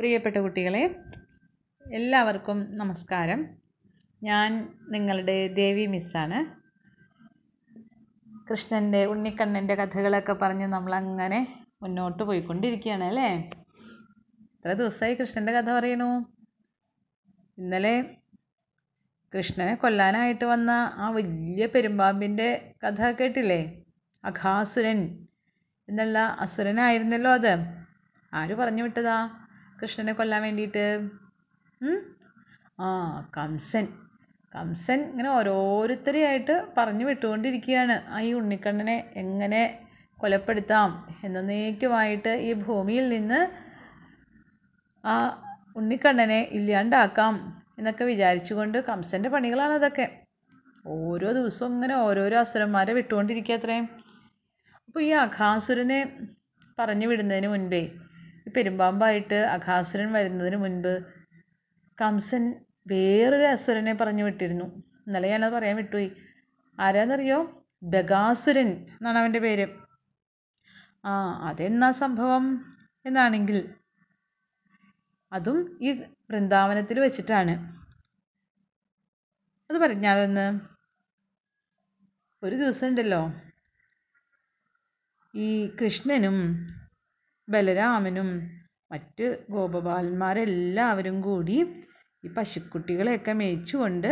പ്രിയപ്പെട്ട കുട്ടികളെ, എല്ലാവർക്കും നമസ്കാരം. ഞാൻ നിങ്ങളുടെ ദേവി മിസ്സാണ്. കൃഷ്ണൻ്റെ, ഉണ്ണിക്കണ്ണൻ്റെ കഥകളൊക്കെ പറഞ്ഞ് നമ്മളങ്ങനെ മുന്നോട്ട് പോയിക്കൊണ്ടിരിക്കുകയാണ് അല്ലേ. ഇത്ര ദിവസമായി കൃഷ്ണൻ്റെ കഥ പറയണു. ഇന്നലെ കൃഷ്ണനെ കൊല്ലാനായിട്ട് വന്ന ആ വലിയ പെരുമ്പാമ്പിൻ്റെ കഥ കേട്ടില്ലേ? അഘാസുരൻ എന്നുള്ള അസുരനായിരുന്നല്ലോ അത്. ആര് പറഞ്ഞു വിട്ടതാ കൃഷ്ണനെ കൊല്ലാൻ വേണ്ടിയിട്ട്? കംസൻ. കംസൻ ഇങ്ങനെ ഓരോരുത്തരെയായിട്ട് പറഞ്ഞു വിട്ടുകൊണ്ടിരിക്കുകയാണ്. ഈ ഉണ്ണിക്കണ്ണനെ എങ്ങനെ കൊലപ്പെടുത്താം, എന്നേക്കുമായിട്ട് ഈ ഭൂമിയിൽ നിന്ന് ആ ഉണ്ണിക്കണ്ണനെ ഇല്ലാണ്ടാക്കാം എന്നൊക്കെ വിചാരിച്ചുകൊണ്ട് കംസൻ്റെ പണികളാണ് അതൊക്കെ. ഓരോ ദിവസവും ഇങ്ങനെ ഓരോരോ അസുരന്മാരെ വിട്ടുകൊണ്ടിരിക്കുക അത്രയും. അപ്പോൾ ഈ അഘാസുരനെ പറഞ്ഞു വിടുന്നതിന് മുൻപേ, ഈ പെരുമ്പാമ്പായിട്ട് അഘാസുരൻ വരുന്നതിന് മുൻപ് കംസൻ വേറൊരു അസുരനെ പറഞ്ഞു വിട്ടിരുന്നു. ഇന്നലെ ഞാനത് പറയാൻ വിട്ടുപോയി. ആരാന്നറിയോ? ബകാസുരൻ എന്നാണ് അവൻ്റെ പേര്. അതെന്നാ സംഭവം എന്നാണെങ്കിൽ, അതും ഈ വൃന്ദാവനത്തിൽ വെച്ചിട്ടാണ്. അത് പറഞ്ഞാലൊന്ന്, ഒരു ദിവസം ഉണ്ടല്ലോ, ഈ കൃഷ്ണനും ബലരാമനും മറ്റ് ഗോപബാലന്മാരെല്ലാവരും കൂടി ഈ പശുക്കുട്ടികളെയൊക്കെ മേയിച്ചുകൊണ്ട്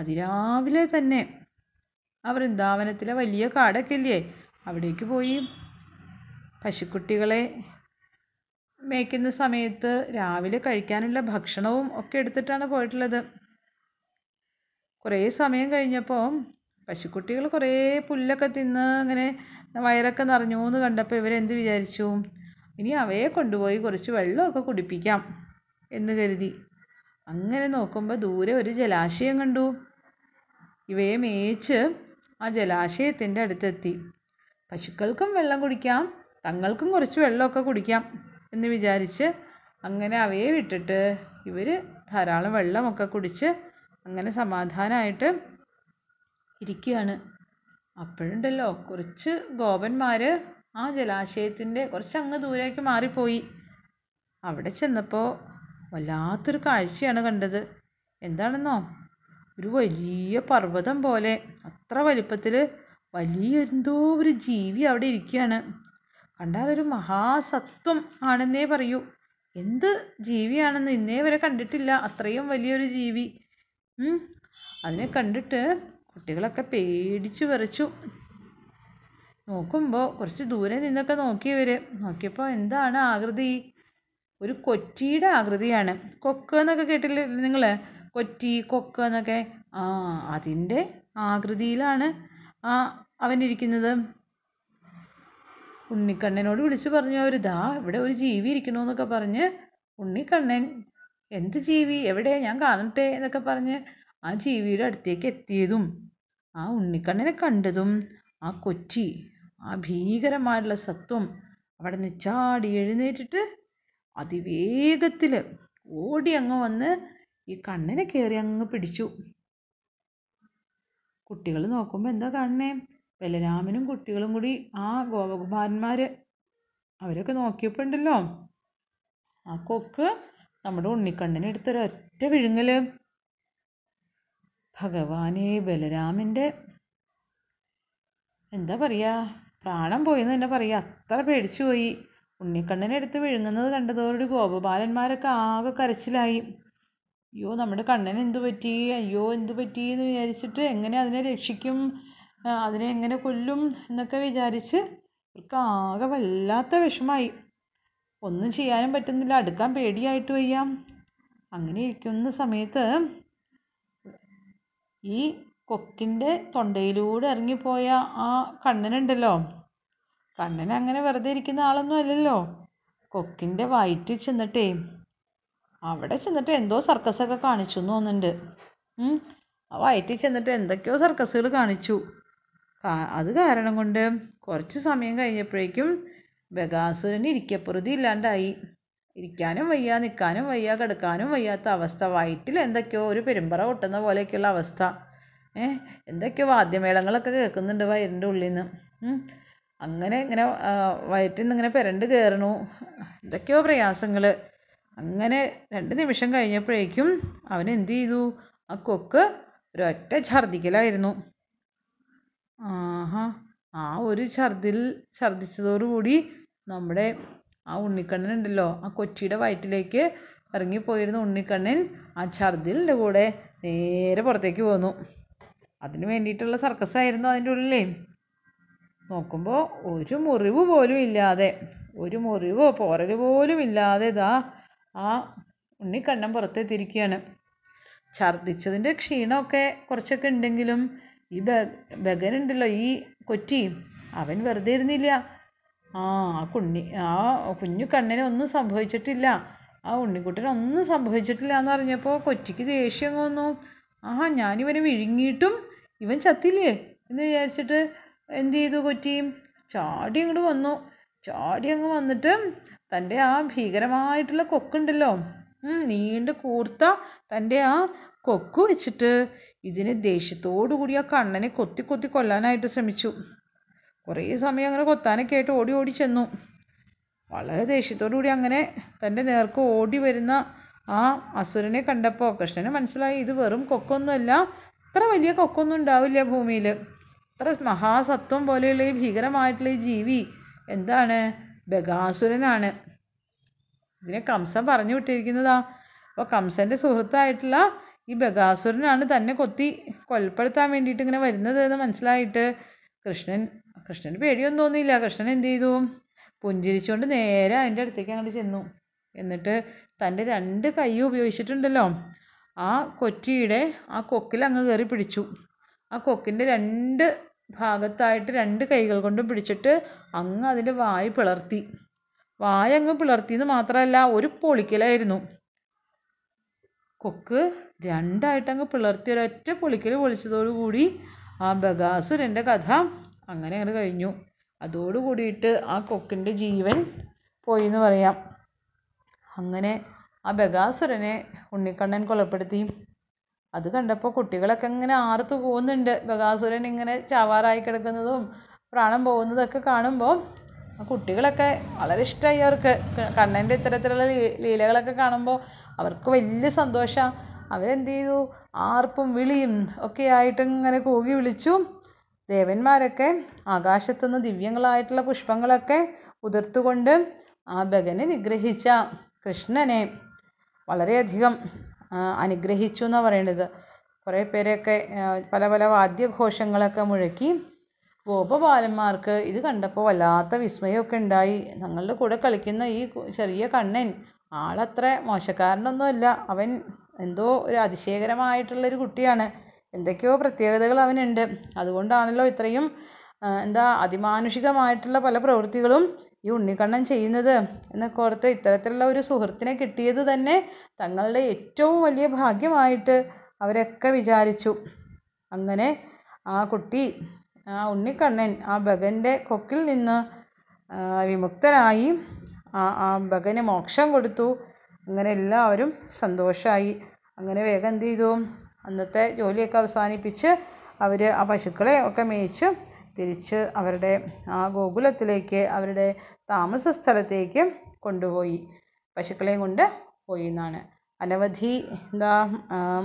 അതിരാവിലെ തന്നെ ആ വൃന്ദാവനത്തിലെ വലിയ കാടൊക്കെ ഇല്ലേ, അവിടേക്ക് പോയി പശുക്കുട്ടികളെ മേയ്ക്കുന്ന സമയത്ത് രാവിലെ കഴിക്കാനുള്ള ഭക്ഷണവും ഒക്കെ എടുത്തിട്ടാണ് പോയിട്ടുള്ളത്. കുറേ സമയം കഴിഞ്ഞപ്പോൾ പശുക്കുട്ടികൾ കുറേ പുല്ലൊക്കെ തിന്ന് അങ്ങനെ വയറൊക്കെ നിറഞ്ഞു എന്ന് കണ്ടപ്പോൾ ഇവരെന്ത് വിചാരിച്ചു, ഇനി അവയെ കൊണ്ടുപോയി കുറച്ച് വെള്ളമൊക്കെ കുടിപ്പിക്കാം എന്ന് കരുതി. അങ്ങനെ നോക്കുമ്പോൾ ദൂരെ ഒരു ജലാശയം കണ്ടു. ഇവയെ മേച്ച് ആ ജലാശയത്തിൻ്റെ അടുത്തെത്തി. പശുക്കൾക്കും വെള്ളം കുടിക്കാം, തങ്ങൾക്കും കുറച്ച് വെള്ളമൊക്കെ കുടിക്കാം എന്ന് വിചാരിച്ച് അങ്ങനെ അവയെ വിട്ടിട്ട് ഇവർ ധാരാളം വെള്ളമൊക്കെ കുടിച്ച് അങ്ങനെ സമാധാനമായിട്ട് ഇരിക്കുകയാണ്. അപ്പോഴുണ്ടല്ലോ കുറച്ച് ഗോപന്മാർ ആ ജലാശയത്തിൻ്റെ കുറച്ചങ്ങ് ദൂരേക്ക് മാറിപ്പോയി. അവിടെ ചെന്നപ്പോൾ വല്ലാത്തൊരു കാഴ്ചയാണ് കണ്ടത്. എന്താണെന്നോ, ഒരു വലിയ പർവ്വതം പോലെ അത്ര വലിപ്പത്തിൽ വലിയ എന്തോ ഒരു ജീവി അവിടെ ഇരിക്കുകയാണ്. കണ്ടാൽ ഒരു മഹാസത്വം ആണെന്നേ പറയൂ. എന്ത് ജീവിയാണെന്ന് ഇന്നേ വരെ കണ്ടിട്ടില്ല, അത്രയും വലിയൊരു ജീവി. അതിനെ കണ്ടിട്ട് കുട്ടികളൊക്കെ പേടിച്ചു വിറച്ചു. നോക്കുമ്പോൾ കുറച്ച് ദൂരെ നിന്നൊക്കെ നോക്കിയപ്പോൾ എന്താണ് ആകൃതി? ഒരു കൊറ്റിയുടെ ആകൃതിയാണ്. കൊക്ക് എന്നൊക്കെ കേട്ടില്ലേ നിങ്ങൾ? കൊറ്റി, കൊക്ക് എന്നൊക്കെ. അതിൻ്റെ ആകൃതിയിലാണ് അവനിരിക്കുന്നത്. ഉണ്ണിക്കണ്ണനോട് വിളിച്ചു പറഞ്ഞു അവർ, ദാ ഇവിടെ ഒരു ജീവി ഇരിക്കണമെന്നൊക്കെ പറഞ്ഞ്. ഉണ്ണിക്കണ്ണൻ എന്ത് ജീവി, എവിടെ, ഞാൻ കാണട്ടെ എന്നൊക്കെ പറഞ്ഞ് ആ ജീവിയുടെ അടുത്തേക്ക് എത്തിയതും ആ ഉണ്ണിക്കണ്ണനെ കണ്ടതും ആ കൊറ്റി ആ ഭീകരമായിട്ടുള്ള സത്വം അവിടെ നിന്ന് ചാടി എഴുന്നേറ്റിട്ട് അതിവേഗത്തിൽ ഓടി അങ്ങ് വന്ന് ഈ കണ്ണനെ കയറി അങ്ങ് പിടിച്ചു. കുട്ടികൾ നോക്കുമ്പോൾ എന്താ കാണണേ? ബലരാമനും കുട്ടികളും കൂടി ആ ഗോപകുമാരന്മാർ അവരൊക്കെ നോക്കിയപ്പോൾ ഉണ്ടല്ലോ, ആ കൊക്ക് നമ്മുടെ ഉണ്ണിക്കണ്ണനെടുത്തൊരൊറ്റ വിഴുങ്ങൽ. ഭഗവാനെ, ബലരാമൻ്റെ എന്താ പറയുക, പ്രാണം പോയെന്ന് തന്നെ പറയുക, അത്ര പേടിച്ചു പോയി. ഉണ്ണിക്കണ്ണനെടുത്ത് വിഴുങ്ങുന്നത് കണ്ടതോടുകൂടി ഗോപബാലന്മാരൊക്കെ ആകെ കരച്ചിലായി. അയ്യോ നമ്മുടെ കണ്ണന് എന്തു പറ്റി, അയ്യോ എന്തു പറ്റി എന്ന് വിചാരിച്ചിട്ട് എങ്ങനെ അതിനെ രക്ഷിക്കും, അതിനെ എങ്ങനെ കൊല്ലും എന്നൊക്കെ വിചാരിച്ച് ഇവർക്ക് ആകെ വല്ലാത്ത വിഷമായി. ഒന്നും ചെയ്യാനും പറ്റുന്നില്ല, അടുക്കാൻ പേടിയായിട്ട് വയ്യാം. അങ്ങനെ ഇരിക്കുന്ന സമയത്ത് ഈ കൊക്കിൻ്റെ തൊണ്ടയിലൂടെ ഇറങ്ങിപ്പോയ ആ കണ്ണനുണ്ടല്ലോ, കണ്ണൻ അങ്ങനെ വെറുതെ ഇരിക്കുന്ന ആളൊന്നും അല്ലല്ലോ. കൊക്കിൻ്റെ വയറ്റിൽ ചെന്നിട്ടേ, അവിടെ ചെന്നിട്ട് എന്തോ സർക്കസൊക്കെ കാണിച്ചു എന്ന് തോന്നുന്നുണ്ട്. ആ വയറ്റിൽ ചെന്നിട്ട് എന്തൊക്കെയോ സർക്കസുകൾ കാണിച്ചു. അത് കാരണം കൊണ്ട് കുറച്ച് സമയം കഴിഞ്ഞപ്പോഴേക്കും ബകാസുരന് ഇരിക്കപ്പുറതി ഇല്ലാണ്ടായി. ഇരിക്കാനും വയ്യ, നിൽക്കാനും വയ്യ, കിടക്കാനും വയ്യാത്ത അവസ്ഥ. വയറ്റിൽ എന്തൊക്കെയോ ഒരു പെരുമ്പറ കൊട്ടുന്ന പോലെയൊക്കെയുള്ള അവസ്ഥ. എന്തൊക്കെയോ വാദ്യമേളങ്ങളൊക്കെ കേൾക്കുന്നുണ്ട് വയറിൻ്റെ ഉള്ളിൽ നിന്ന്. അങ്ങനെ ഇങ്ങനെ വയറ്റിൽ നിന്ന് ഇങ്ങനെ പെരണ്ട് കയറണു. എന്തൊക്കെയോ പ്രയാസങ്ങൾ. അങ്ങനെ 2 നിമിഷം കഴിഞ്ഞപ്പോഴേക്കും അവൻ എന്ത് ചെയ്തു? ആ കൊക്ക് ഒരൊറ്റ ഛർദ്ദിക്കലായിരുന്നു. ആ ഒരു ഛർദ്ദിച്ചതോടുകൂടി നമ്മുടെ ആ ഉണ്ണിക്കണ്ണൻ ഉണ്ടല്ലോ, ആ കൊച്ചിയുടെ വയറ്റിലേക്ക് ഇറങ്ങിപ്പോയിരുന്ന ഉണ്ണിക്കണ്ണൻ ആ ഛർദ്ദിലിൻ്റെ കൂടെ നേരെ പുറത്തേക്ക് പോന്നു. അതിന് വേണ്ടിയിട്ടുള്ള സർക്കസായിരുന്നു അതിൻ്റെ ഉള്ളിലേ. നോക്കുമ്പോൾ ഒരു മുറിവ് പോലും ഇല്ലാതെ, ഒരു മുറിവോ പോരൽ പോലും ഇല്ലാതെ ഇതാ ആ ഉണ്ണിക്കണ്ണൻ പുറത്തെത്തിയിരിക്കുകയാണ്. ഛർദ്ദിച്ചതിൻ്റെ ക്ഷീണമൊക്കെ കുറച്ചൊക്കെ ഉണ്ടെങ്കിലും ഈ ബകനുണ്ടല്ലോ, ഈ കൊറ്റി, അവൻ വെറുതെ ഇരുന്നില്ല. ആ കുഞ്ഞു കണ്ണന് ഒന്നും സംഭവിച്ചിട്ടില്ല, ആ ഉണ്ണിക്കുട്ടനൊന്നും സംഭവിച്ചിട്ടില്ല എന്നറിഞ്ഞപ്പോൾ കൊച്ചിക്ക് ദേഷ്യം തോന്നു. ഞാനിവനെ വിഴുങ്ങിയിട്ടും ഇവൻ ചത്തില്ലേ എന്ന് വിചാരിച്ചിട്ട് എന്ത് ചെയ്തു? കൊറ്റിയും ചാടി അങ്ങോട്ട് വന്നു. ചാടി അങ്ങ് വന്നിട്ട് തൻ്റെ ആ ഭീകരമായിട്ടുള്ള കൊക്കുണ്ടല്ലോ, നീണ്ട കൂർത്ത തൻ്റെ ആ കൊക്ക് വെച്ചിട്ട് ഇതിനെ ദേഷ്യത്തോടു കൂടി ആ കണ്ണനെ കൊത്തി കൊത്തി കൊല്ലാനായിട്ട് ശ്രമിച്ചു. കുറേ സമയം അങ്ങനെ കൊത്താനൊക്കെ ആയിട്ട് ഓടി ഓടി ചെന്നു. വളരെ ദേഷ്യത്തോടു കൂടി അങ്ങനെ തൻ്റെ നേർക്ക് ഓടി വരുന്ന ആ അസുരനെ കണ്ടപ്പോൾ കൃഷ്ണന് മനസ്സിലായി, ഇത് വെറും കൊക്കൊന്നുമല്ല, ഇത്ര വലിയ കൊക്കൊന്നും ഉണ്ടാവില്ല ഭൂമിയിൽ, ഇത്ര മഹാസത്വം പോലെയുള്ള ഈ ഭീകരമായിട്ടുള്ള ഈ ജീവി എന്താണ്? ബകാസുരനാണ്. ഇതിനെ കംസൻ പറഞ്ഞു വിട്ടിരിക്കുന്നതാ. അപ്പോൾ കംസൻ്റെ സുഹൃത്തായിട്ടുള്ള ഈ ബകാസുരനാണ് തന്നെ കൊത്തി കൊലപ്പെടുത്താൻ വേണ്ടിയിട്ട് ഇങ്ങനെ വരുന്നത് എന്ന് മനസ്സിലായിട്ട് കൃഷ്ണന് പേടിയൊന്നും തോന്നിയില്ല. കൃഷ്ണൻ എന്ത് ചെയ്തു? പുഞ്ചിരിച്ചുകൊണ്ട് നേരെ അതിൻ്റെ അടുത്തേക്ക് അങ്ങോട്ട് ചെന്നു. എന്നിട്ട് തൻ്റെ 2 കൈ ഉപയോഗിച്ചിട്ടുണ്ടല്ലോ, ആ കൊറ്റിയുടെ ആ കൊക്കിൽ അങ്ങ് കയറി പിടിച്ചു. ആ കൊക്കിൻ്റെ 2 ഭാഗത്തായിട്ട് 2 കൈകൾ കൊണ്ട് പിടിച്ചിട്ട് അങ്ങ് അതിൻ്റെ വായ് പിളർത്തി. വായ അങ്ങ് പിളർത്തിയെന്ന് മാത്രമല്ല, ഒരു പൊളിക്കലായിരുന്നു. കൊക്ക് 2ആയിട്ടങ്ങ് പിളർത്തി ഒരൊറ്റ പൊളിക്കൽ പൊളിച്ചതോടുകൂടി ആ ബകാസുരൻ്റെ കഥ അങ്ങനെ അങ്ങനെ കഴിഞ്ഞു. അതോടുകൂടിയിട്ട് ആ കൊക്കിൻ്റെ ജീവൻ പോയി എന്ന് പറയാം. അങ്ങനെ ആ ബകാസുരനെ ഉണ്ണിക്കണ്ണൻ കൊലപ്പെടുത്തി. അത് കണ്ടപ്പോൾ കുട്ടികളൊക്കെ ഇങ്ങനെ ആർത്തു പോകുന്നുണ്ട്. ബകാസുരൻ ഇങ്ങനെ ചാവാറായി കിടക്കുന്നതും പ്രാണം പോകുന്നതൊക്കെ കാണുമ്പോൾ ആ കുട്ടികളൊക്കെ വളരെ ഇഷ്ടമായി. അവർക്ക് കണ്ണൻ്റെ ഇത്തരത്തിലുള്ള ലീലകളൊക്കെ കാണുമ്പോൾ അവർക്ക് വലിയ സന്തോഷമാണ്. അവരെന്ത് ചെയ്തു? ആർപ്പും വിളിയും ഒക്കെ ആയിട്ട് ഇങ്ങനെ കൂകി വിളിച്ചു. ദേവന്മാരൊക്കെ ആകാശത്തുനിന്ന് ദിവ്യങ്ങളായിട്ടുള്ള പുഷ്പങ്ങളൊക്കെ ഉതിർത്തുകൊണ്ട് ആ ബകനെ നിഗ്രഹിച്ച കൃഷ്ണനെ വളരെയധികം അനുഗ്രഹിച്ചു എന്നാണ് പറയണത്. കുറേ പേരെയൊക്കെ പല പല വാദ്യഘോഷങ്ങളൊക്കെ മുഴക്കി. ഗോപബാലന്മാർക്ക് ഇത് കണ്ടപ്പോൾ വല്ലാത്ത വിസ്മയമൊക്കെ ഉണ്ടായി. ഞങ്ങളുടെ കൂടെ കളിക്കുന്ന ഈ ചെറിയ കണ്ണൻ ആളത്ര മോശക്കാരനൊന്നുമല്ല, അവൻ എന്തോ ഒരു അതിശയകരമായിട്ടുള്ളൊരു കുട്ടിയാണ്, എന്തൊക്കെയോ പ്രത്യേകതകൾ അവനുണ്ട്, അതുകൊണ്ടാണല്ലോ ഇത്രയും അതിമാനുഷികമായിട്ടുള്ള പല പ്രവൃത്തികളും ഈ ഉണ്ണിക്കണ്ണൻ ചെയ്യുന്നത് എന്നൊക്കെ ഓർത്ത് ഇത്തരത്തിലുള്ള ഒരു സുഹൃത്തിനെ കിട്ടിയത് തന്നെ തങ്ങളുടെ ഏറ്റവും വലിയ ഭാഗ്യമായിട്ട് അവരൊക്കെ വിചാരിച്ചു. അങ്ങനെ ആ ഉണ്ണിക്കണ്ണൻ ആ ബകൻ്റെ കൊക്കിൽ നിന്ന് വിമുക്തനായി, ആ ബകന് മോക്ഷം കൊടുത്തു. അങ്ങനെ എല്ലാവരും സന്തോഷമായി. അങ്ങനെ വേഗം എന്ത് ചെയ്തു? അന്നത്തെ ജോലിയൊക്കെ അവസാനിപ്പിച്ച് അവർ ആ പശുക്കളെ ഒക്കെ മേയിച്ച് തിരിച്ച് അവരുടെ ആ ഗോകുലത്തിലേക്ക്, അവരുടെ താമസ സ്ഥലത്തേക്ക് കൊണ്ടുപോയി, പശുക്കളെയും കൊണ്ട് പോയി എന്നാണ്. അനവധി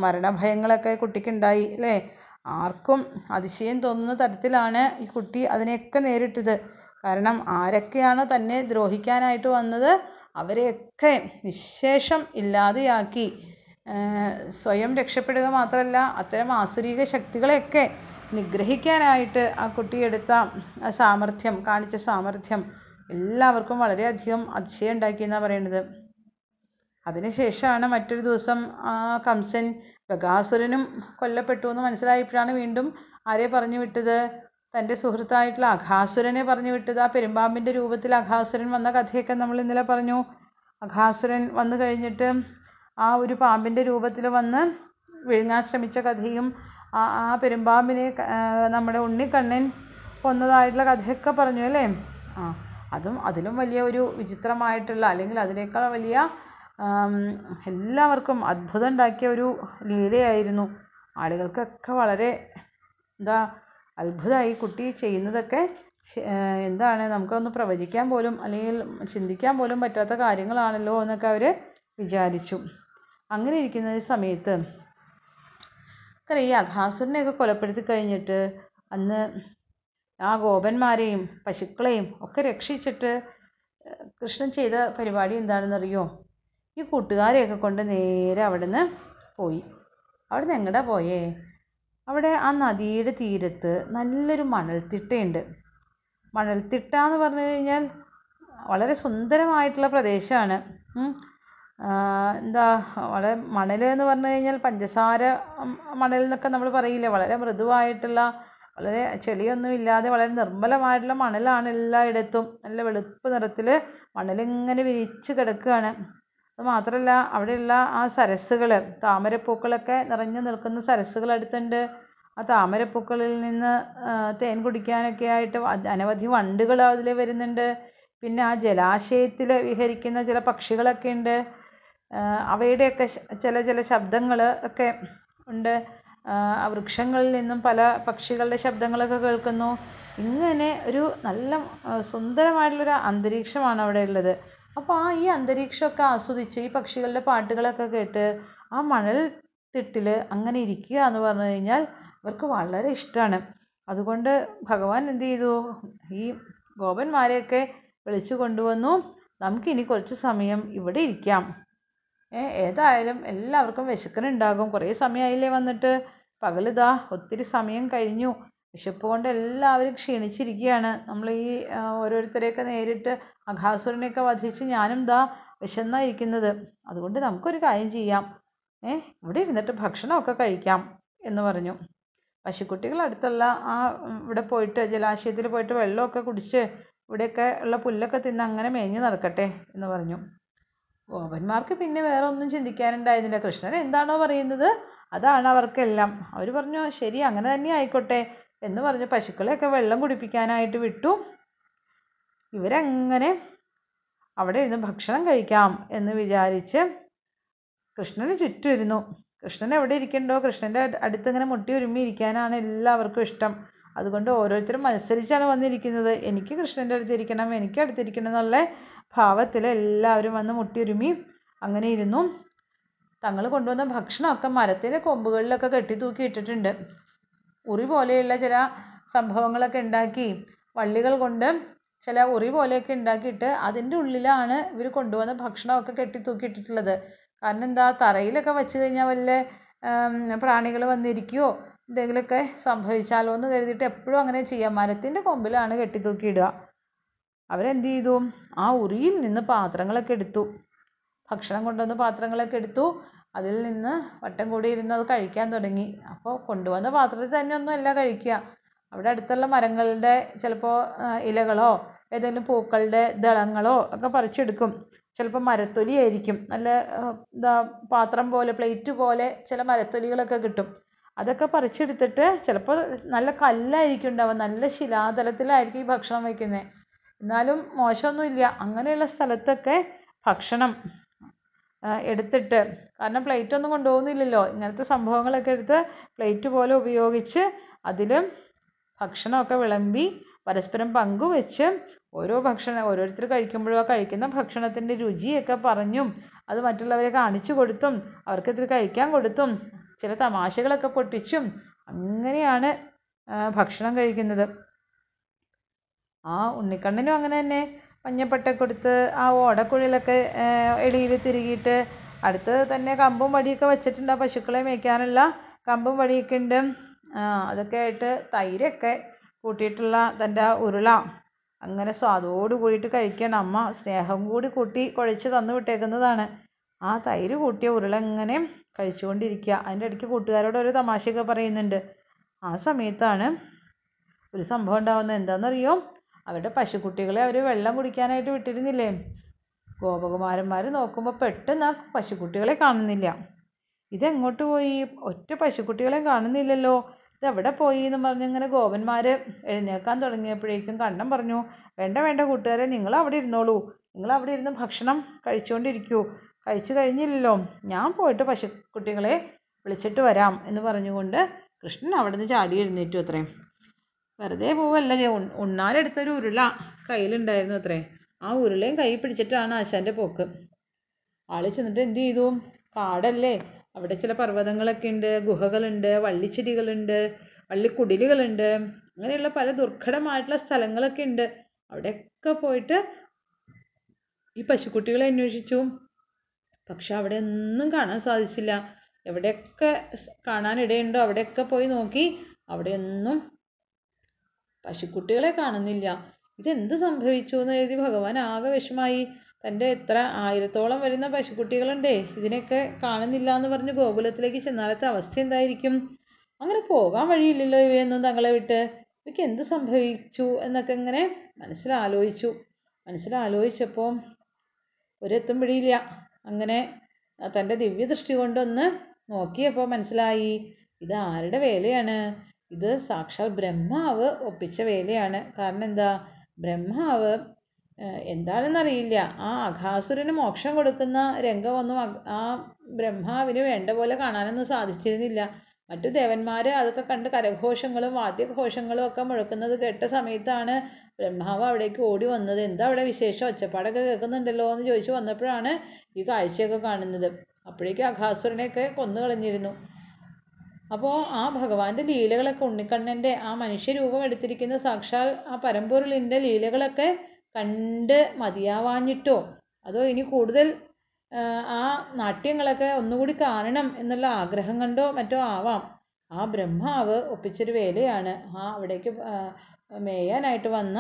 മരണഭയങ്ങളൊക്കെ കുട്ടിക്കുണ്ടായി അല്ലേ? ആർക്കും അതിശയം തോന്നുന്ന തരത്തിലാണ് ഈ കുട്ടി അതിനെയൊക്കെ നേരിട്ടത്. കാരണം ആരൊക്കെയാണ് തന്നെ ദ്രോഹിക്കാനായിട്ട് വന്നത് അവരെയൊക്കെ നിശേഷം ഇല്ലാതെയാക്കി. സ്വയം രക്ഷപ്പെടുക മാത്രമല്ല, അത്തരം ആസുരീക ശക്തികളെയൊക്കെ നിഗ്രഹിക്കാനായിട്ട് ആ കുട്ടിയെടുത്ത ആ സാമർഥ്യം, കാണിച്ച സാമർഥ്യം എല്ലാവർക്കും വളരെയധികം അതിശയം ഉണ്ടാക്കി എന്നാണ് പറയുന്നത്. അതിനുശേഷമാണ് മറ്റൊരു ദിവസം ആ കംസൻ ബകാസുരനും കൊല്ലപ്പെട്ടു എന്ന് മനസ്സിലായപ്പോഴാണ് വീണ്ടും ആരെ പറഞ്ഞു വിട്ടത്? തൻ്റെ സുഹൃത്തായിട്ടുള്ള അഘാസുരനെ പറഞ്ഞു വിട്ടത്. ആ പെരുമ്പാമ്പിൻ്റെ രൂപത്തിൽ അഘാസുരൻ വന്ന കഥയൊക്കെ നമ്മൾ ഇന്നലെ പറഞ്ഞു. അഘാസുരൻ വന്നു കഴിഞ്ഞിട്ട് ആ ഒരു പാമ്പിൻ്റെ രൂപത്തിൽ വന്ന് വിഴുങ്ങാൻ ശ്രമിച്ച കഥയും ആ പെരുമ്പാമ്പിനെ നമ്മുടെ ഉണ്ണിക്കണ്ണൻ കൊന്നതായിട്ടുള്ള കഥയൊക്കെ പറഞ്ഞു അല്ലേ? അതിലും വലിയ ഒരു വിചിത്രമായിട്ടുള്ള, അല്ലെങ്കിൽ അതിനേക്കാൾ വലിയ, എല്ലാവർക്കും അത്ഭുതം ഉണ്ടാക്കിയ ഒരു ലീലയായിരുന്നു. ആളുകൾക്കൊക്കെ വളരെ അത്ഭുതമായി കുട്ടി ചെയ്യുന്നതൊക്കെ. നമുക്കൊന്ന് പ്രവചിക്കാൻ പോലും അല്ലെങ്കിൽ ചിന്തിക്കാൻ പോലും പറ്റാത്ത കാര്യങ്ങളാണല്ലോ എന്നൊക്കെ അവർ വിചാരിച്ചു. അങ്ങനെ ഇരിക്കുന്ന സമയത്ത് ഈ അഘാസുരനെയൊക്കെ കൊലപ്പെടുത്തി കഴിഞ്ഞിട്ട് അന്ന് ആ ഗോപന്മാരെയും പശുക്കളെയും ഒക്കെ രക്ഷിച്ചിട്ട് കൃഷ്ണൻ ചെയ്ത പരിപാടി എന്താണെന്നറിയോ? ഈ കൂട്ടുകാരെയൊക്കെ കൊണ്ട് നേരെ അവിടുന്ന് പോയി. അവിടുന്ന് എങ്ങടാ പോയേ? അവിടെ ആ നദിയുടെ തീരത്ത് നല്ലൊരു മണൽത്തിട്ടയുണ്ട്. മണൽത്തിട്ട എന്ന് പറഞ്ഞു കഴിഞ്ഞാൽ വളരെ സുന്ദരമായിട്ടുള്ള പ്രദേശമാണ്. വളരെ മണൽ എന്ന് പറഞ്ഞു കഴിഞ്ഞാൽ പഞ്ചസാര മണൽ എന്നൊക്കെ നമ്മൾ പറയില്ലേ, വളരെ മൃദുവായിട്ടുള്ള, വളരെ ചെളിയൊന്നും ഇല്ലാതെ വളരെ നിർമ്മലമായിട്ടുള്ള മണലാണ് എല്ലായിടത്തും. നല്ല വെളുപ്പ് നിറത്തിൽ മണലിങ്ങനെ വിരിച്ച് കിടക്കുകയാണ്. അതുമാത്രമല്ല അവിടെയുള്ള ആ സരസ്സുകൾ, താമരപ്പൂക്കളൊക്കെ നിറഞ്ഞു നിൽക്കുന്ന സരസ്സുകൾ അടുത്തുണ്ട്. ആ താമരപ്പൂക്കളിൽ നിന്ന് തേൻ കുടിക്കാനൊക്കെ ആയിട്ട് അനവധി വണ്ടുകൾ അതിൽ വരുന്നുണ്ട്. പിന്നെ ആ ജലാശയത്തിൽ വിഹരിക്കുന്ന ചില പക്ഷികളൊക്കെ ഉണ്ട്. അവയുടെയൊക്കെ ചില ചില ശബ്ദങ്ങൾ ഒക്കെ ഉണ്ട്. വൃക്ഷങ്ങളിൽ നിന്നും പല പക്ഷികളുടെ ശബ്ദങ്ങളൊക്കെ കേൾക്കുന്നു. ഇങ്ങനെ ഒരു നല്ല സുന്ദരമായിട്ടുള്ളൊരു അന്തരീക്ഷമാണ് അവിടെ ഉള്ളത്. അപ്പോൾ ആ ഈ അന്തരീക്ഷമൊക്കെ ആസ്വദിച്ച് ഈ പക്ഷികളുടെ പാട്ടുകളൊക്കെ കേട്ട് ആ മണൽ തിട്ടിൽ അങ്ങനെ ഇരിക്കുക എന്ന് പറഞ്ഞു കഴിഞ്ഞാൽ ഇവർക്ക് വളരെ ഇഷ്ടമാണ്. അതുകൊണ്ട് ഭഗവാൻ എന്ത് ചെയ്തു? ഈ ഗോപന്മാരെയൊക്കെ വിളിച്ചു കൊണ്ടുവന്നു. നമുക്കിനി കുറച്ച് സമയം ഇവിടെ ഇരിക്കാം, ഏതായാലും എല്ലാവർക്കും വിശക്കനുണ്ടാകും, കുറേ സമയമായില്ലേ വന്നിട്ട്, പകലിതാ ഒത്തിരി സമയം കഴിഞ്ഞു, വിശപ്പ് കൊണ്ട് എല്ലാവരും ക്ഷീണിച്ചിരിക്കുകയാണ്, നമ്മൾ ഈ ഓരോരുത്തരെയൊക്കെ നേരിട്ട് അഘാസുരനെയൊക്കെ വധിച്ച് ഞാനും ദാ വിശന്നായിരിക്കുന്നത്, അതുകൊണ്ട് നമുക്കൊരു കാര്യം ചെയ്യാം, ഇവിടെ ഇരുന്നിട്ട് ഭക്ഷണമൊക്കെ കഴിക്കാം എന്ന് പറഞ്ഞു. പശുക്കുട്ടികൾ അടുത്തുള്ള ആ ഇവിടെ പോയിട്ട് ജലാശയത്തിൽ പോയിട്ട് വെള്ളമൊക്കെ കുടിച്ച് ഇവിടെയൊക്കെ ഉള്ള പുല്ലൊക്കെ തിന്ന് അങ്ങനെ മേഞ്ഞ് നടക്കട്ടെ എന്ന് പറഞ്ഞു. ഗോപന്മാർക്ക് പിന്നെ വേറെ ഒന്നും ചിന്തിക്കാനുണ്ടായിരുന്നില്ല. കൃഷ്ണൻ എന്താണോ പറയുന്നത് അതാണ് അവർക്കെല്ലാം. അവർ പറഞ്ഞു ശരി, അങ്ങനെ തന്നെ ആയിക്കോട്ടെ എന്ന് പറഞ്ഞു പശുക്കളെയൊക്കെ വെള്ളം കുടിപ്പിക്കാനായിട്ട് വിട്ടു. ഇവരങ്ങനെ അവിടെ ഇരുന്ന് ഭക്ഷണം കഴിക്കാം എന്ന് വിചാരിച്ച് കൃഷ്ണന് ചുറ്റും ഇരുന്നു. കൃഷ്ണൻ എവിടെ ഇരിക്കണ്ടോ കൃഷ്ണൻ്റെ അടുത്ത് ഇങ്ങനെ മുട്ടി ഉരുമ്മി ഇരിക്കാനാണ് എല്ലാവർക്കും ഇഷ്ടം. അതുകൊണ്ട് ഓരോരുത്തരും മത്സരിച്ചാണ് വന്നിരിക്കുന്നത്. എനിക്ക് കൃഷ്ണൻ്റെ അടുത്തിരിക്കണം, എനിക്ക് അടുത്തിരിക്കണം എന്നുള്ള ഭാവത്തിൽ എല്ലാവരും വന്ന് മുട്ടിയുരുമി അങ്ങനെ ഇരുന്നു. തങ്ങൾ കൊണ്ടുവന്ന ഭക്ഷണമൊക്കെ മരത്തിൻ്റെ കൊമ്പുകളിലൊക്കെ കെട്ടി തൂക്കി ഇട്ടിട്ടുണ്ട്. ഉറി പോലെയുള്ള ചില സംഭവങ്ങളൊക്കെ ഉണ്ടാക്കി, വള്ളികൾ കൊണ്ട് ചില ഉറി പോലെയൊക്കെ ഉണ്ടാക്കിയിട്ട് അതിൻ്റെ ഉള്ളിലാണ് ഇവർ കൊണ്ടുവന്ന ഭക്ഷണമൊക്കെ കെട്ടി തൂക്കി ഇട്ടിട്ടുള്ളത്. കാരണം എന്താ, തറയിലൊക്കെ വെച്ച് കഴിഞ്ഞാൽ വല്ല പ്രാണികൾ വന്നിരിക്കുകയോ എന്തെങ്കിലുമൊക്കെ സംഭവിച്ചാലോ എന്ന് കരുതിയിട്ട് എപ്പോഴും അങ്ങനെ ചെയ്യാം. മരത്തിൻ്റെ കൊമ്പിലാണ് കെട്ടിത്തൂക്കിയിടുക. അവരെന്ത് ചെയ്തു? ആ ഉറിയിൽ നിന്ന് പാത്രങ്ങളൊക്കെ എടുത്തു, ഭക്ഷണം കൊണ്ടുവന്ന് പാത്രങ്ങളൊക്കെ എടുത്തു. അതിൽ നിന്ന് വട്ടം കൂടി ഇരുന്ന് അത് കഴിക്കാൻ തുടങ്ങി. അപ്പോൾ കൊണ്ടുവന്ന പാത്രത്തിൽ തന്നെ ഒന്നുമല്ല കഴിക്കുക, അവിടെ അടുത്തുള്ള മരങ്ങളുടെ ചിലപ്പോൾ ഇലകളോ ഏതെങ്കിലും പൂക്കളുടെ ദളങ്ങളോ ഒക്കെ പറിച്ചെടുക്കും. ചിലപ്പോൾ മരത്തൊലിയായിരിക്കും, നല്ല പാത്രം പോലെ പ്ലേറ്റ് പോലെ ചില മരത്തൊലികളൊക്കെ കിട്ടും. അതൊക്കെ പറിച്ചെടുത്തിട്ട് ചിലപ്പോൾ നല്ല കല്ലായിരിക്കും ഉണ്ടാവുക, നല്ല ശിലാതലത്തിലായിരിക്കും ഈ ഭക്ഷണം വയ്ക്കുന്നത്. എന്നാലും മോശമൊന്നുമില്ല. അങ്ങനെയുള്ള സ്ഥലത്തൊക്കെ ഭക്ഷണം എടുത്തിട്ട്, കാരണം പ്ലേറ്റ് ഒന്നും കൊണ്ടുപോകുന്നില്ലല്ലോ, ഇങ്ങനത്തെ സംഭവങ്ങളൊക്കെ എടുത്ത് പ്ലേറ്റ് പോലെ ഉപയോഗിച്ച് അതിലും ഭക്ഷണമൊക്കെ വിളമ്പി പരസ്പരം പങ്കുവെച്ച് ഓരോ ഭക്ഷണം ഓരോരുത്തർ കഴിക്കുമ്പോഴും ആ കഴിക്കുന്ന ഭക്ഷണത്തിൻ്റെ രുചിയൊക്കെ പറഞ്ഞും അത് മറ്റുള്ളവരെ കാണിച്ചു കൊടുത്തും അവർക്കിത് കഴിക്കാൻ കൊടുത്തും ചില തമാശകളൊക്കെ പൊട്ടിച്ചും അങ്ങനെയാണ് ഭക്ഷണം കഴിക്കുന്നത്. ആ ഉണ്ണിക്കണ്ണനും അങ്ങനെ തന്നെ മഞ്ഞപ്പട്ട കൊടുത്ത് ആ ഓടക്കുഴലൊക്കെ എളിയിൽ തിരികിയിട്ട് അടുത്ത് തന്നെ കമ്പും വടിയൊക്കെ വെച്ചിട്ടുണ്ട്. ആ പശുക്കളെ മേയ്ക്കാനുള്ള കമ്പും വടിയൊക്കെ ഉണ്ട്. അതൊക്കെ ആയിട്ട് തൈരൊക്കെ കൂട്ടിയിട്ടുള്ള തൻ്റെ ആ ഉരുള അങ്ങനെ സ്വാദോട് കൂടിയിട്ട് കഴിക്കണം. അമ്മ സ്നേഹം കൂടി കൂട്ടി കുഴച്ച് തന്നു വിട്ടേക്കുന്നതാണ്. ആ തൈര് കൂട്ടിയ ഉരുള ഇങ്ങനെ കഴിച്ചുകൊണ്ടിരിക്കുക. അതിൻ്റെ ഇടയ്ക്ക് കൂട്ടുകാരോട് ഒരു തമാശയൊക്കെ പറയുന്നുണ്ട്. ആ സമയത്താണ് ഒരു സംഭവം ഉണ്ടാകുന്നത്. എന്താണെന്നറിയോ? അവരുടെ പശുക്കുട്ടികളെ അവർ വെള്ളം കുടിക്കാനായിട്ട് വിട്ടിരുന്നില്ലേ, ഗോപകുമാരന്മാർ നോക്കുമ്പോൾ പെട്ടെന്ന് ആ പശുക്കുട്ടികളെ കാണുന്നില്ല. ഇതെങ്ങോട്ട് പോയി? ഒറ്റ പശുക്കുട്ടികളെ കാണുന്നില്ലല്ലോ, ഇതെവിടെ പോയി എന്ന് പറഞ്ഞിങ്ങനെ ഗോപന്മാർ എഴുന്നേക്കാൻ തുടങ്ങിയപ്പോഴേക്കും കണ്ണൻ പറഞ്ഞു, വേണ്ട വേണ്ട കൂട്ടുകാരെ, നിങ്ങളവിടെ ഇരുന്നോളൂ, നിങ്ങളവിടെ ഇരുന്ന് ഭക്ഷണം കഴിച്ചുകൊണ്ടിരിക്കൂ, കഴിച്ചു കഴിഞ്ഞില്ലല്ലോ, ഞാൻ പോയിട്ട് പശുക്കുട്ടികളെ വിളിച്ചിട്ട് വരാം എന്ന് പറഞ്ഞുകൊണ്ട് കൃഷ്ണൻ അവിടെ നിന്ന് ചാടി എഴുന്നേറ്റു. അത്രയും വെറുതെ പോവല്ല, ഉണ്ണാലെടുത്തൊരു ഉരുള കയ്യിലുണ്ടായിരുന്നു അത്രേ. ആ ഉരുളയും കൈ പിടിച്ചിട്ടാണ് ആശാൻ്റെ പോക്ക്. ആള് ചെന്നിട്ട് എന്ത് ചെയ്തു, കാടല്ലേ, അവിടെ ചില പർവ്വതങ്ങളൊക്കെ ഉണ്ട്, ഗുഹകളുണ്ട്, വള്ളിച്ചെടികളുണ്ട്, വള്ളിക്കുടിലുകളുണ്ട്, അങ്ങനെയുള്ള പല ദുർഘടമായിട്ടുള്ള സ്ഥലങ്ങളൊക്കെ ഉണ്ട്. അവിടെയൊക്കെ പോയിട്ട് ഈ പശുക്കുട്ടികളെ അന്വേഷിച്ചു. പക്ഷെ അവിടെ ഒന്നും കാണാൻ സാധിച്ചില്ല. എവിടെയൊക്കെ കാണാനിടയുണ്ടോ അവിടെയൊക്കെ പോയി നോക്കി, അവിടെയൊന്നും പശുക്കുട്ടികളെ കാണുന്നില്ല. ഇതെന്ത് സംഭവിച്ചു എന്ന് കരുതി ഭഗവാൻ ആകെ വിഷമായി. തൻ്റെ എത്ര 1000-ഓളം വരുന്ന പശുക്കുട്ടികളുണ്ടേ, ഇതിനൊക്കെ കാണുന്നില്ല എന്ന് പറഞ്ഞ് ഗോകുലത്തിലേക്ക് ചെന്നാലത്തെ അവസ്ഥ എന്തായിരിക്കും? അങ്ങനെ പോകാൻ വഴിയില്ലല്ലോ ഇവയൊന്നും തങ്ങളെ വിട്ട്, ഇവയ്ക്ക് എന്ത് സംഭവിച്ചു എന്നൊക്കെ ഇങ്ങനെ മനസ്സിലാലോചിച്ചു. മനസ്സിലാലോചിച്ചപ്പോൾ ഒരെത്തും പിടിയില്ല. അങ്ങനെ തൻ്റെ ദിവ്യദൃഷ്ടി കൊണ്ടൊന്ന് നോക്കിയപ്പോൾ മനസ്സിലായി, ഇത് ആരുടെ വേലയാണ്? ഇത് സാക്ഷാൽ ബ്രഹ്മാവ് ഒപ്പിച്ച വേലയാണ്. കാരണം എന്താ, ബ്രഹ്മാവ് എന്താണെന്നറിയില്ല, ആ അഘാസുരന് മോക്ഷം കൊടുക്കുന്ന രംഗമൊന്നും ആ ബ്രഹ്മാവിന് വേണ്ട പോലെ കാണാനൊന്നും സാധിച്ചിരുന്നില്ല. മറ്റു ദേവന്മാർ അതൊക്കെ കണ്ട് കരഘോഷങ്ങളും വാദ്യഘോഷങ്ങളും ഒക്കെ മുഴക്കുന്നത് കേട്ട സമയത്താണ് ബ്രഹ്മാവ് അവിടേക്ക് ഓടി വന്നത്. എന്താ അവിടെ വിശേഷം, ഒച്ചപ്പാടൊക്കെ കേൾക്കുന്നുണ്ടല്ലോ എന്ന് ചോദിച്ചു വന്നപ്പോഴാണ് ഈ കാഴ്ചയൊക്കെ കാണുന്നത്. അപ്പോഴേക്കും അഘാസുരനെയൊക്കെ കൊന്നു കളഞ്ഞിരുന്നു. അപ്പോൾ ആ ഭഗവാന്റെ ലീലകളൊക്കെ, ഉണ്ണിക്കണ്ണൻ്റെ ആ മനുഷ്യരൂപം എടുത്തിരിക്കുന്ന സാക്ഷാൽ ആ പരമ്പൊരുളിൻ്റെ ലീലകളൊക്കെ കണ്ട് മതിയാവാഞ്ഞിട്ടോ അതോ ഇനി കൂടുതൽ ആ നാട്യങ്ങളൊക്കെ ഒന്നുകൂടി കാണണം എന്നുള്ള ആഗ്രഹം കണ്ടോ മറ്റോ ആവാം, ആ ബ്രഹ്മാവ് ഒപ്പിച്ചൊരു വേലയാണ് ആ അവിടേക്ക് മേയാനായിട്ട് വന്ന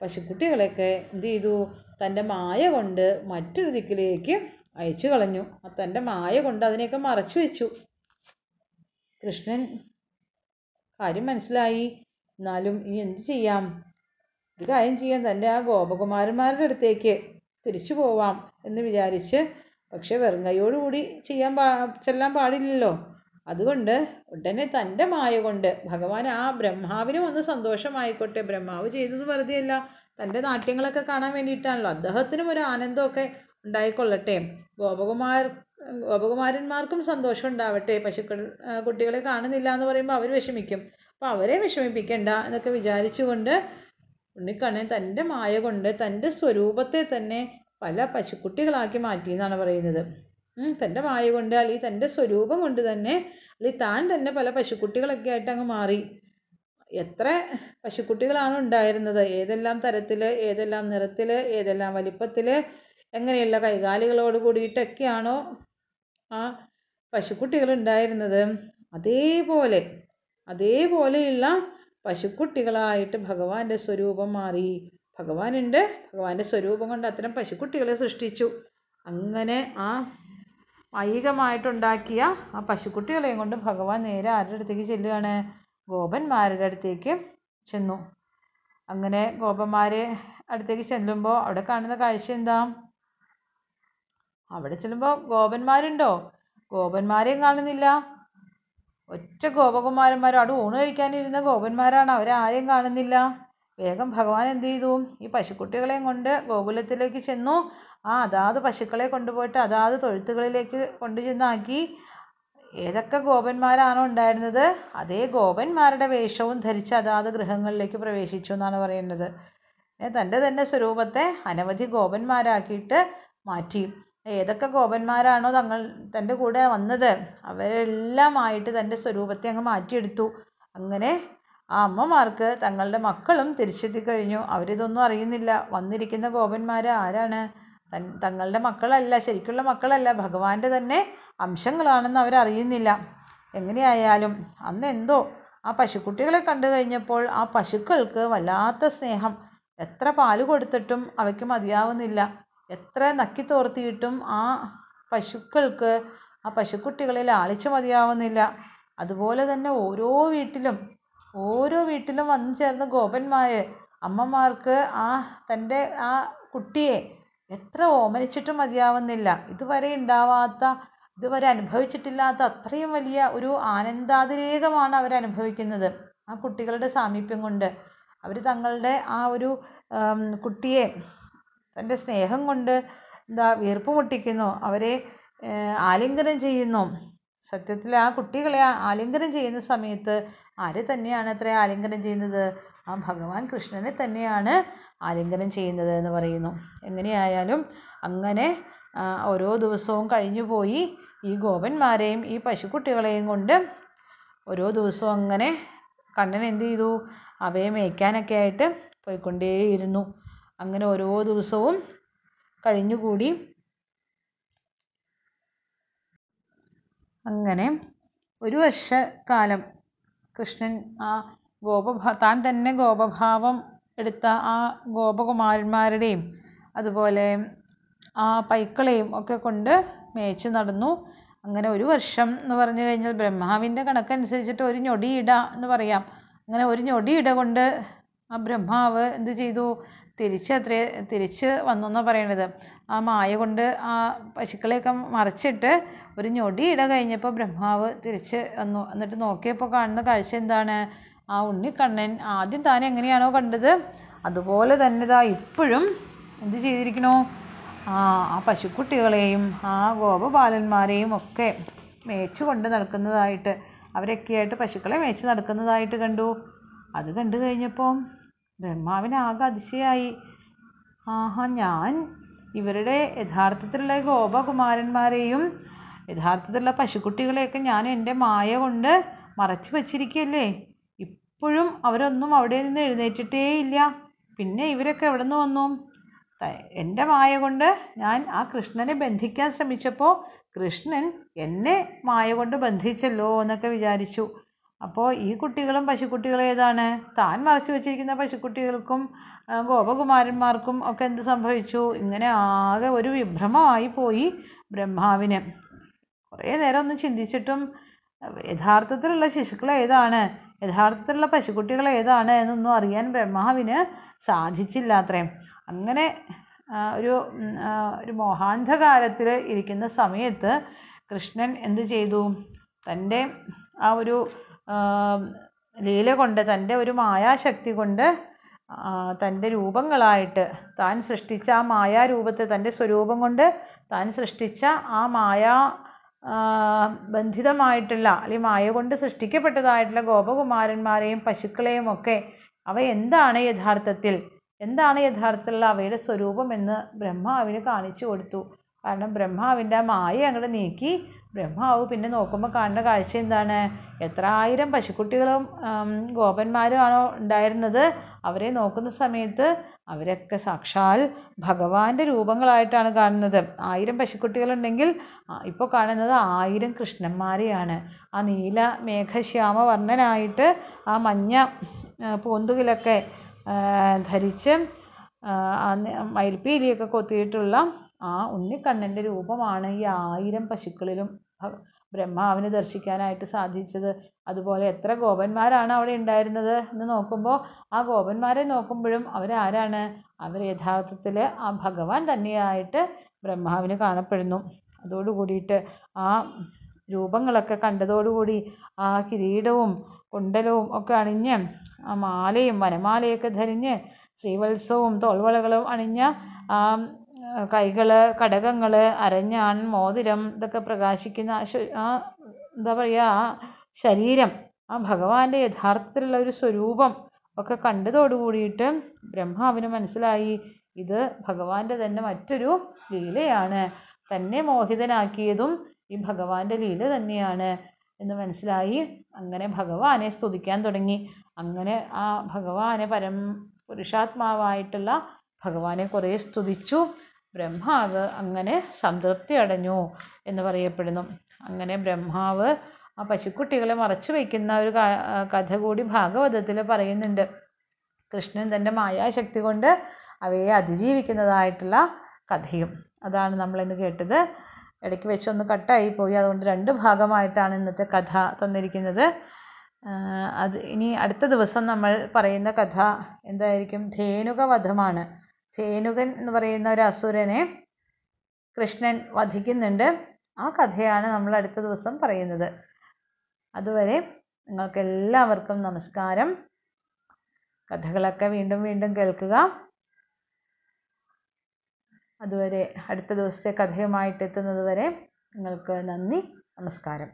പശുക്കുട്ടികളെയൊക്കെ എന്ത് ചെയ്തു, തൻ്റെ മായ കൊണ്ട് മറ്റൊരു ദിക്കിലേക്ക് അയച്ചു കളഞ്ഞു. തൻ്റെ മായ കൊണ്ട് അതിനെയൊക്കെ മറച്ചു വെച്ചു. കൃഷ്ണൻ കാര്യം മനസ്സിലായി. എന്നാലും ഇനി എന്ത് ചെയ്യാം, ഒരു കാര്യം ചെയ്യാം, തൻ്റെ ആ ഗോപകുമാരന്മാരുടെ അടുത്തേക്ക് തിരിച്ചു പോവാം എന്ന് വിചാരിച്ച്. പക്ഷെ വെറുങ്കയോടുകൂടി ചെല്ലാൻ പാടില്ലല്ലോ. അതുകൊണ്ട് ഉടനെ തൻ്റെ മായ കൊണ്ട് ഭഗവാൻ ആ ബ്രഹ്മാവിനും ഒന്ന് സന്തോഷമായിക്കോട്ടെ, ബ്രഹ്മാവ് ചെയ്തത് വെറുതെയല്ല, തൻ്റെ നാട്യങ്ങളൊക്കെ കാണാൻ വേണ്ടിയിട്ടാണല്ലോ, അദ്ദേഹത്തിനും ഒരു ആനന്ദമൊക്കെ ഉണ്ടായിക്കൊള്ളട്ടെ, ഗോപകുമാരന്മാർക്കും സന്തോഷം ഉണ്ടാവട്ടെ. കുട്ടികളെ കാണുന്നില്ല എന്ന് പറയുമ്പോൾ അവർ വിഷമിക്കും, അപ്പോൾ അവരെ വിഷമിപ്പിക്കണ്ട എന്നൊക്കെ വിചാരിച്ചുകൊണ്ട് ഉണ്ണിക്കണ്ണൻ തൻ്റെ മായ കൊണ്ട് തൻ്റെ സ്വരൂപത്തെ തന്നെ പല പശുക്കുട്ടികളാക്കി മാറ്റി എന്നാണ് പറയുന്നത്. തൻ്റെ മായ കൊണ്ട്, അല്ലെങ്കിൽ തൻ്റെ സ്വരൂപം കൊണ്ട് തന്നെ, അല്ലെങ്കിൽ താൻ തന്നെ പല പശുക്കുട്ടികളൊക്കെ ആയിട്ട് അങ്ങ് മാറി. എത്ര പശുക്കുട്ടികളാണ് ഉണ്ടായിരുന്നത്, ഏതെല്ലാം തരത്തിൽ, ഏതെല്ലാം നിറത്തിൽ, ഏതെല്ലാം വലിപ്പത്തിൽ, എങ്ങനെയുള്ള കൈകാലികളോട് കൂടിയിട്ടൊക്കെയാണോ ആ പശുക്കുട്ടികൾ ഉണ്ടായിരുന്നത്, അതേപോലെയുള്ള പശുക്കുട്ടികളായിട്ട് ഭഗവാന്റെ സ്വരൂപം മാറി. ഭഗവാനുണ്ട്, ഭഗവാന്റെ സ്വരൂപം കൊണ്ട് അത്തരം പശുക്കുട്ടികളെ സൃഷ്ടിച്ചു. അങ്ങനെ ആ ഐഹികമായിട്ടുണ്ടാക്കിയ ആ പശുക്കുട്ടികളെയും കൊണ്ട് ഭഗവാൻ നേരെ ആരുടെ അടുത്തേക്ക് ചെല്ലുകയാണ്, ഗോപന്മാരുടെ അടുത്തേക്ക് ചെന്നു. അങ്ങനെ ഗോപന്മാരെ അടുത്തേക്ക് ചെല്ലുമ്പോൾ അവിടെ കാണുന്ന കാഴ്ച എന്താ, അവിടെ ചെല്ലുമ്പോൾ ഗോപന്മാരുണ്ടോ, ഗോപന്മാരെയും കാണുന്നില്ല. ഒറ്റ ഗോപകുമാരന്മാരും, അവിടെ ഊണ് കഴിക്കാനിരുന്ന ഗോപന്മാരാണ്, അവരാരെയും കാണുന്നില്ല. വേഗം ഭഗവാൻ എന്ത് ചെയ്തു, ഈ പശുക്കുട്ടികളെയും കൊണ്ട് ഗോകുലത്തിലേക്ക് ചെന്നു. അതാത് പശുക്കളെ കൊണ്ടുപോയിട്ട് അതാത് തൊഴുത്തുകളിലേക്ക് കൊണ്ടുചെന്നാക്കി. ഏതൊക്കെ ഗോപന്മാരാണോ ഉണ്ടായിരുന്നത് അതേ ഗോപന്മാരുടെ വേഷവും ധരിച്ച് അതാത് ഗൃഹങ്ങളിലേക്ക് പ്രവേശിച്ചു എന്നാണ് പറയുന്നത്. തൻ്റെ തന്നെ സ്വരൂപത്തെ അനവധി ഗോപന്മാരാക്കിയിട്ട് മാറ്റി. ഏതൊക്കെ ഗോപന്മാരാണോ തൻ്റെ കൂടെ വന്നത് അവരെല്ലാമായിട്ട് തൻ്റെ സ്വരൂപത്തെ അങ്ങ് മാറ്റിയെടുത്തു. അങ്ങനെ ആ അമ്മമാർക്ക് തങ്ങളുടെ മക്കളും തിരിച്ചെത്തിക്കഴിഞ്ഞു. അവരിതൊന്നും അറിയുന്നില്ല. വന്നിരിക്കുന്ന ഗോപന്മാർ ആരാണ്, തങ്ങളുടെ മക്കളല്ല, ശരിക്കുള്ള മക്കളല്ല, ഭഗവാന്റെ തന്നെ അംശങ്ങളാണെന്ന് അവരറിയുന്നില്ല. എങ്ങനെയായാലും അന്ന് എന്തോ ആ പശുക്കുട്ടികളെ കണ്ടു കഴിഞ്ഞപ്പോൾ ആ പശുക്കൾക്ക് വല്ലാത്ത സ്നേഹം. എത്ര പാല് കൊടുത്തിട്ടും അവയ്ക്ക് മതിയാവുന്നില്ല, എത്ര നക്കിത്തോർത്തിയിട്ടും ആ പശുക്കൾക്ക് ആ പശുക്കുട്ടികളിൽ ആളിച്ചു മതിയാവുന്നില്ല. അതുപോലെ തന്നെ ഓരോ വീട്ടിലും വന്നു ചേർന്ന ഗോപന്മാർ അമ്മമാർക്ക് ആ തൻ്റെ ആ കുട്ടിയെ എത്ര ഓമനിച്ചിട്ടും മതിയാവുന്നില്ല. ഇതുവരെ അനുഭവിച്ചിട്ടില്ലാത്ത അത്രയും വലിയ ഒരു ആനന്ദാതിരേകമാണ് അവരനുഭവിക്കുന്നത് ആ കുട്ടികളുടെ സാമീപ്യം കൊണ്ട്. അവർ തങ്ങളുടെ ആ ഒരു കുട്ടിയെ തൻ്റെ സ്നേഹം കൊണ്ട് വീർപ്പ് മുട്ടിക്കുന്നു, അവരെ ആലിംഗനം ചെയ്യുന്നു. സത്യത്തിൽ ആ കുട്ടികളെ ആലിംഗനം ചെയ്യുന്ന സമയത്ത് ആരെ തന്നെയാണ് അത്ര ആലിംഗനം ചെയ്യുന്നത്, ആ ഭഗവാൻ കൃഷ്ണനെ തന്നെയാണ് ആലിംഗനം ചെയ്യുന്നത് എന്ന് പറയുന്നു. എങ്ങനെയായാലും അങ്ങനെ ഓരോ ദിവസവും കഴിഞ്ഞു പോയി. ഈ ഗോപന്മാരെയും ഈ പശുക്കുട്ടികളെയും കൊണ്ട് ഓരോ ദിവസവും അങ്ങനെ കണ്ണൻ എന്ത് ചെയ്തു, അവയെ മേയ്ക്കാനൊക്കെ ആയിട്ട് പോയിക്കൊണ്ടേയിരുന്നു. അങ്ങനെ ഓരോ ദിവസവും കഴിഞ്ഞുകൂടി. അങ്ങനെ ഒരു വർഷക്കാലം കൃഷ്ണൻ ആ താൻ തന്നെ ഗോപഭാവം എടുത്ത ആ ഗോപകുമാരന്മാരുടെയും അതുപോലെ ആ പൈക്കളെയും ഒക്കെ കൊണ്ട് മേച്ച് നടന്നു. അങ്ങനെ ഒരു വർഷം എന്ന് പറഞ്ഞു കഴിഞ്ഞാൽ ബ്രഹ്മാവിൻ്റെ കണക്കനുസരിച്ചിട്ട് ഒരു ഞൊടിയിട എന്ന് പറയാം. അങ്ങനെ ഒരു ഞൊടിയിട കൊണ്ട് ആ ബ്രഹ്മാവ് എന്ത് ചെയ്തു, തിരിച്ച് വന്നു എന്നാണ് പറയണത്. ആ മായ കൊണ്ട് ആ പശുക്കളെയൊക്കെ മറിച്ചിട്ട് ഒരു ഞൊടിയിട കഴിഞ്ഞപ്പോൾ ബ്രഹ്മാവ് തിരിച്ച് വന്നു. എന്നിട്ട് നോക്കിയപ്പോൾ കാണുന്ന കാഴ്ച എന്താണ്, ആ ഉണ്ണിക്കണ്ണൻ ആദ്യം താൻ എങ്ങനെയാണോ കണ്ടത് അതുപോലെ തന്നെ ഇതാ ഇപ്പോഴും എന്ത് ചെയ്തിരിക്കണോ, ആ പശുക്കുട്ടികളെയും ആ ഗോപബാലന്മാരെയും ഒക്കെ മേച്ച് കൊണ്ട് നടക്കുന്നതായിട്ട്, അവരൊക്കെയായിട്ട് പശുക്കളെ മേച്ച് നടക്കുന്നതായിട്ട് കണ്ടു. അത് കണ്ടു കഴിഞ്ഞപ്പോൾ ബ്രഹ്മാവിന് ആകെ അതിശയായി. ആഹാ, ഞാൻ ഇവരുടെ യഥാർത്ഥത്തിലുള്ള ഗോപകുമാരന്മാരെയും യഥാർത്ഥത്തിലുള്ള പശുക്കുട്ടികളെയൊക്കെ ഞാൻ എൻ്റെ മായ കൊണ്ട് മറച്ചു വച്ചിരിക്കുകയല്ലേ, ഇപ്പോഴും അവരൊന്നും അവിടെ നിന്ന് എഴുന്നേറ്റിട്ടേ ഇല്ല, പിന്നെ ഇവരൊക്കെ എവിടെ നിന്ന് വന്നു? എൻ്റെ മായ കൊണ്ട് ഞാൻ ആ കൃഷ്ണനെ ബന്ധിക്കാൻ ശ്രമിച്ചപ്പോൾ കൃഷ്ണൻ എന്നെ മായ കൊണ്ട് ബന്ധിച്ചല്ലോ എന്നൊക്കെ വിചാരിച്ചു. അപ്പോൾ ഈ കുട്ടികളും പശുക്കുട്ടികളും ഏതാണ്, താൻ മറച്ചു വെച്ചിരിക്കുന്ന പശുക്കുട്ടികൾക്കും ഗോപകുമാരന്മാർക്കും ഒക്കെ എന്ത് സംഭവിച്ചു? ഇങ്ങനെ ആകെ ഒരു വിഭ്രമമായി പോയി ബ്രഹ്മാവിന്. കുറേ നേരം ഒന്നും ചിന്തിച്ചിട്ടും യഥാർത്ഥത്തിലുള്ള ശിശുക്കൾ ഏതാണ്, യഥാർത്ഥത്തിലുള്ള പശുക്കുട്ടികൾ ഏതാണ് എന്നൊന്നും അറിയാൻ ബ്രഹ്മാവിന് സാധിച്ചില്ല അത്രേ. അങ്ങനെ ഒരു മോഹാന്ധകാരത്തിൽ ഇരിക്കുന്ന സമയത്ത് കൃഷ്ണൻ എന്ത് ചെയ്തു, തൻ്റെ ആ ഒരു ലീല കൊണ്ട്, തൻ്റെ ഒരു മായാശക്തി കൊണ്ട് തൻ്റെ രൂപങ്ങളായിട്ട് താൻ സൃഷ്ടിച്ച ആ മായാരൂപത്തെ, തൻ്റെ സ്വരൂപം കൊണ്ട് താൻ സൃഷ്ടിച്ച ആ മായാ ബന്ധിതമായിട്ടുള്ള അല്ലെങ്കിൽ മായ കൊണ്ട് സൃഷ്ടിക്കപ്പെട്ടതായിട്ടുള്ള ഗോപകുമാരന്മാരെയും പശുക്കളെയും ഒക്കെ അവ എന്താണ് യഥാർത്ഥത്തിൽ, എന്താണ് യഥാർത്ഥത്തിലുള്ള അവയുടെ സ്വരൂപം എന്ന് ബ്രഹ്മാവിന് കാണിച്ചു കൊടുത്തു. കാരണം ബ്രഹ്മാവിൻ്റെ ആ മായ അങ്ങോട്ട് നീക്കി ബ്രഹ്മാവ് പിന്നെ നോക്കുമ്പോൾ കാണുന്ന കാഴ്ച എന്താണ്, എത്ര ആയിരം പശുക്കുട്ടികളും ഗോപന്മാരും ആണോ ഉണ്ടായിരുന്നത്, അവരെ നോക്കുന്ന സമയത്ത് അവരൊക്കെ സാക്ഷാൽ ഭഗവാന്റെ രൂപങ്ങളായിട്ടാണ് കാണുന്നത്. 1000 പശുക്കുട്ടികളുണ്ടെങ്കിൽ ഇപ്പോൾ കാണുന്നത് 1000 കൃഷ്ണന്മാരെയാണ്. ആ നീല മേഘശ്യാമ വർണ്ണനായിട്ട് ആ മഞ്ഞ പൂന്തുകിലൊക്കെ ധരിച്ച് മയിൽപ്പീലിയൊക്കെ കൊത്തിയിട്ടുള്ള ആ ഉണ്ണിക്കണ്ണൻ്റെ രൂപമാണ് ഈ 1000 പശുക്കളിലും ബ്രഹ്മാവിനെ ദർശിക്കാനായിട്ട് സാധിച്ചത്. അതുപോലെ എത്ര ഗോപന്മാരാണ് അവിടെ ഉണ്ടായിരുന്നത് എന്ന് നോക്കുമ്പോൾ ആ ഗോപന്മാരെ നോക്കുമ്പോഴും അവരാരാണ്, അവർ യഥാർത്ഥത്തിൽ ആ ഭഗവാൻ തന്നെയായിട്ട് ബ്രഹ്മാവിന് കാണപ്പെടുന്നു. അതോടുകൂടിയിട്ട് ആ രൂപങ്ങളൊക്കെ കണ്ടതോടുകൂടി ആ കിരീടവും കുണ്ടലവും ഒക്കെ അണിഞ്ഞ് ആ മാലയും വനമാലയൊക്കെ ധരിഞ്ഞ് ശ്രീവത്സവും തോൾവളകളും അണിഞ്ഞ ആ കൈകൾ, കടകങ്ങൾ, അരഞ്ഞാൺ, മോതിരം ഇതൊക്കെ പ്രകാശിക്കുന്ന ആ എന്താ പറയുക ആ ശരീരം, ആ ഭഗവാന്റെ യഥാർത്ഥത്തിലുള്ള ഒരു സ്വരൂപം ഒക്കെ കണ്ടതോടുകൂടിയിട്ട് ബ്രഹ്മാവിന് മനസ്സിലായി ഇത് ഭഗവാന്റെ തന്നെ മറ്റൊരു ലീലയാണ്, തന്നെ മോഹിതനാക്കിയതും ഈ ഭഗവാന്റെ ലീല തന്നെയാണ് എന്ന് മനസ്സിലായി. അങ്ങനെ ഭഗവാനെ സ്തുതിക്കാൻ തുടങ്ങി. അങ്ങനെ ആ ഭഗവാനെ പരമപുരുഷാത്മാവായിട്ടുള്ള ഭഗവാനെ കുറേ സ്തുതിച്ചു. ബ്രഹ്മാവ് അങ്ങനെ സംതൃപ്തി അടഞ്ഞു എന്ന് പറയപ്പെടുന്നു. അങ്ങനെ ബ്രഹ്മാവ് ആ പശുക്കുട്ടികളെ മറച്ചു വയ്ക്കുന്ന ഒരു കഥ കൂടി ഭാഗവതത്തിൽ പറയുന്നുണ്ട്. കൃഷ്ണൻ തൻ്റെ മായാശക്തി കൊണ്ട് അവയെ അതിജീവിക്കുന്നതായിട്ടുള്ള കഥയും. അതാണ് നമ്മളിന്ന് കേട്ടത്. ഇടയ്ക്ക് വെച്ചൊന്ന് കട്ടായി പോയി, അതുകൊണ്ട് 2 ഭാഗമായിട്ടാണ് ഇന്നത്തെ കഥ തന്നിരിക്കുന്നത്. അത് ഇനി അടുത്ത ദിവസം നമ്മൾ പറയുന്ന കഥ എന്തായിരിക്കും, ധേനുക വധമാണ്. ധേനുകൻ എന്ന് പറയുന്ന ഒരു അസുരനെ കൃഷ്ണൻ വധിക്കുന്നുണ്ട്. ആ കഥയാണ് നമ്മൾ അടുത്ത ദിവസം പറയുന്നത്. അതുവരെ നിങ്ങൾക്ക് എല്ലാവർക്കും നമസ്കാരം. കഥകളൊക്കെ വീണ്ടും വീണ്ടും കേൾക്കുക. അതുവരെ അടുത്ത ദിവസത്തെ കഥയുമായിട്ട് എത്തുന്നത് വരെ നിങ്ങൾക്ക് നന്ദി, നമസ്കാരം.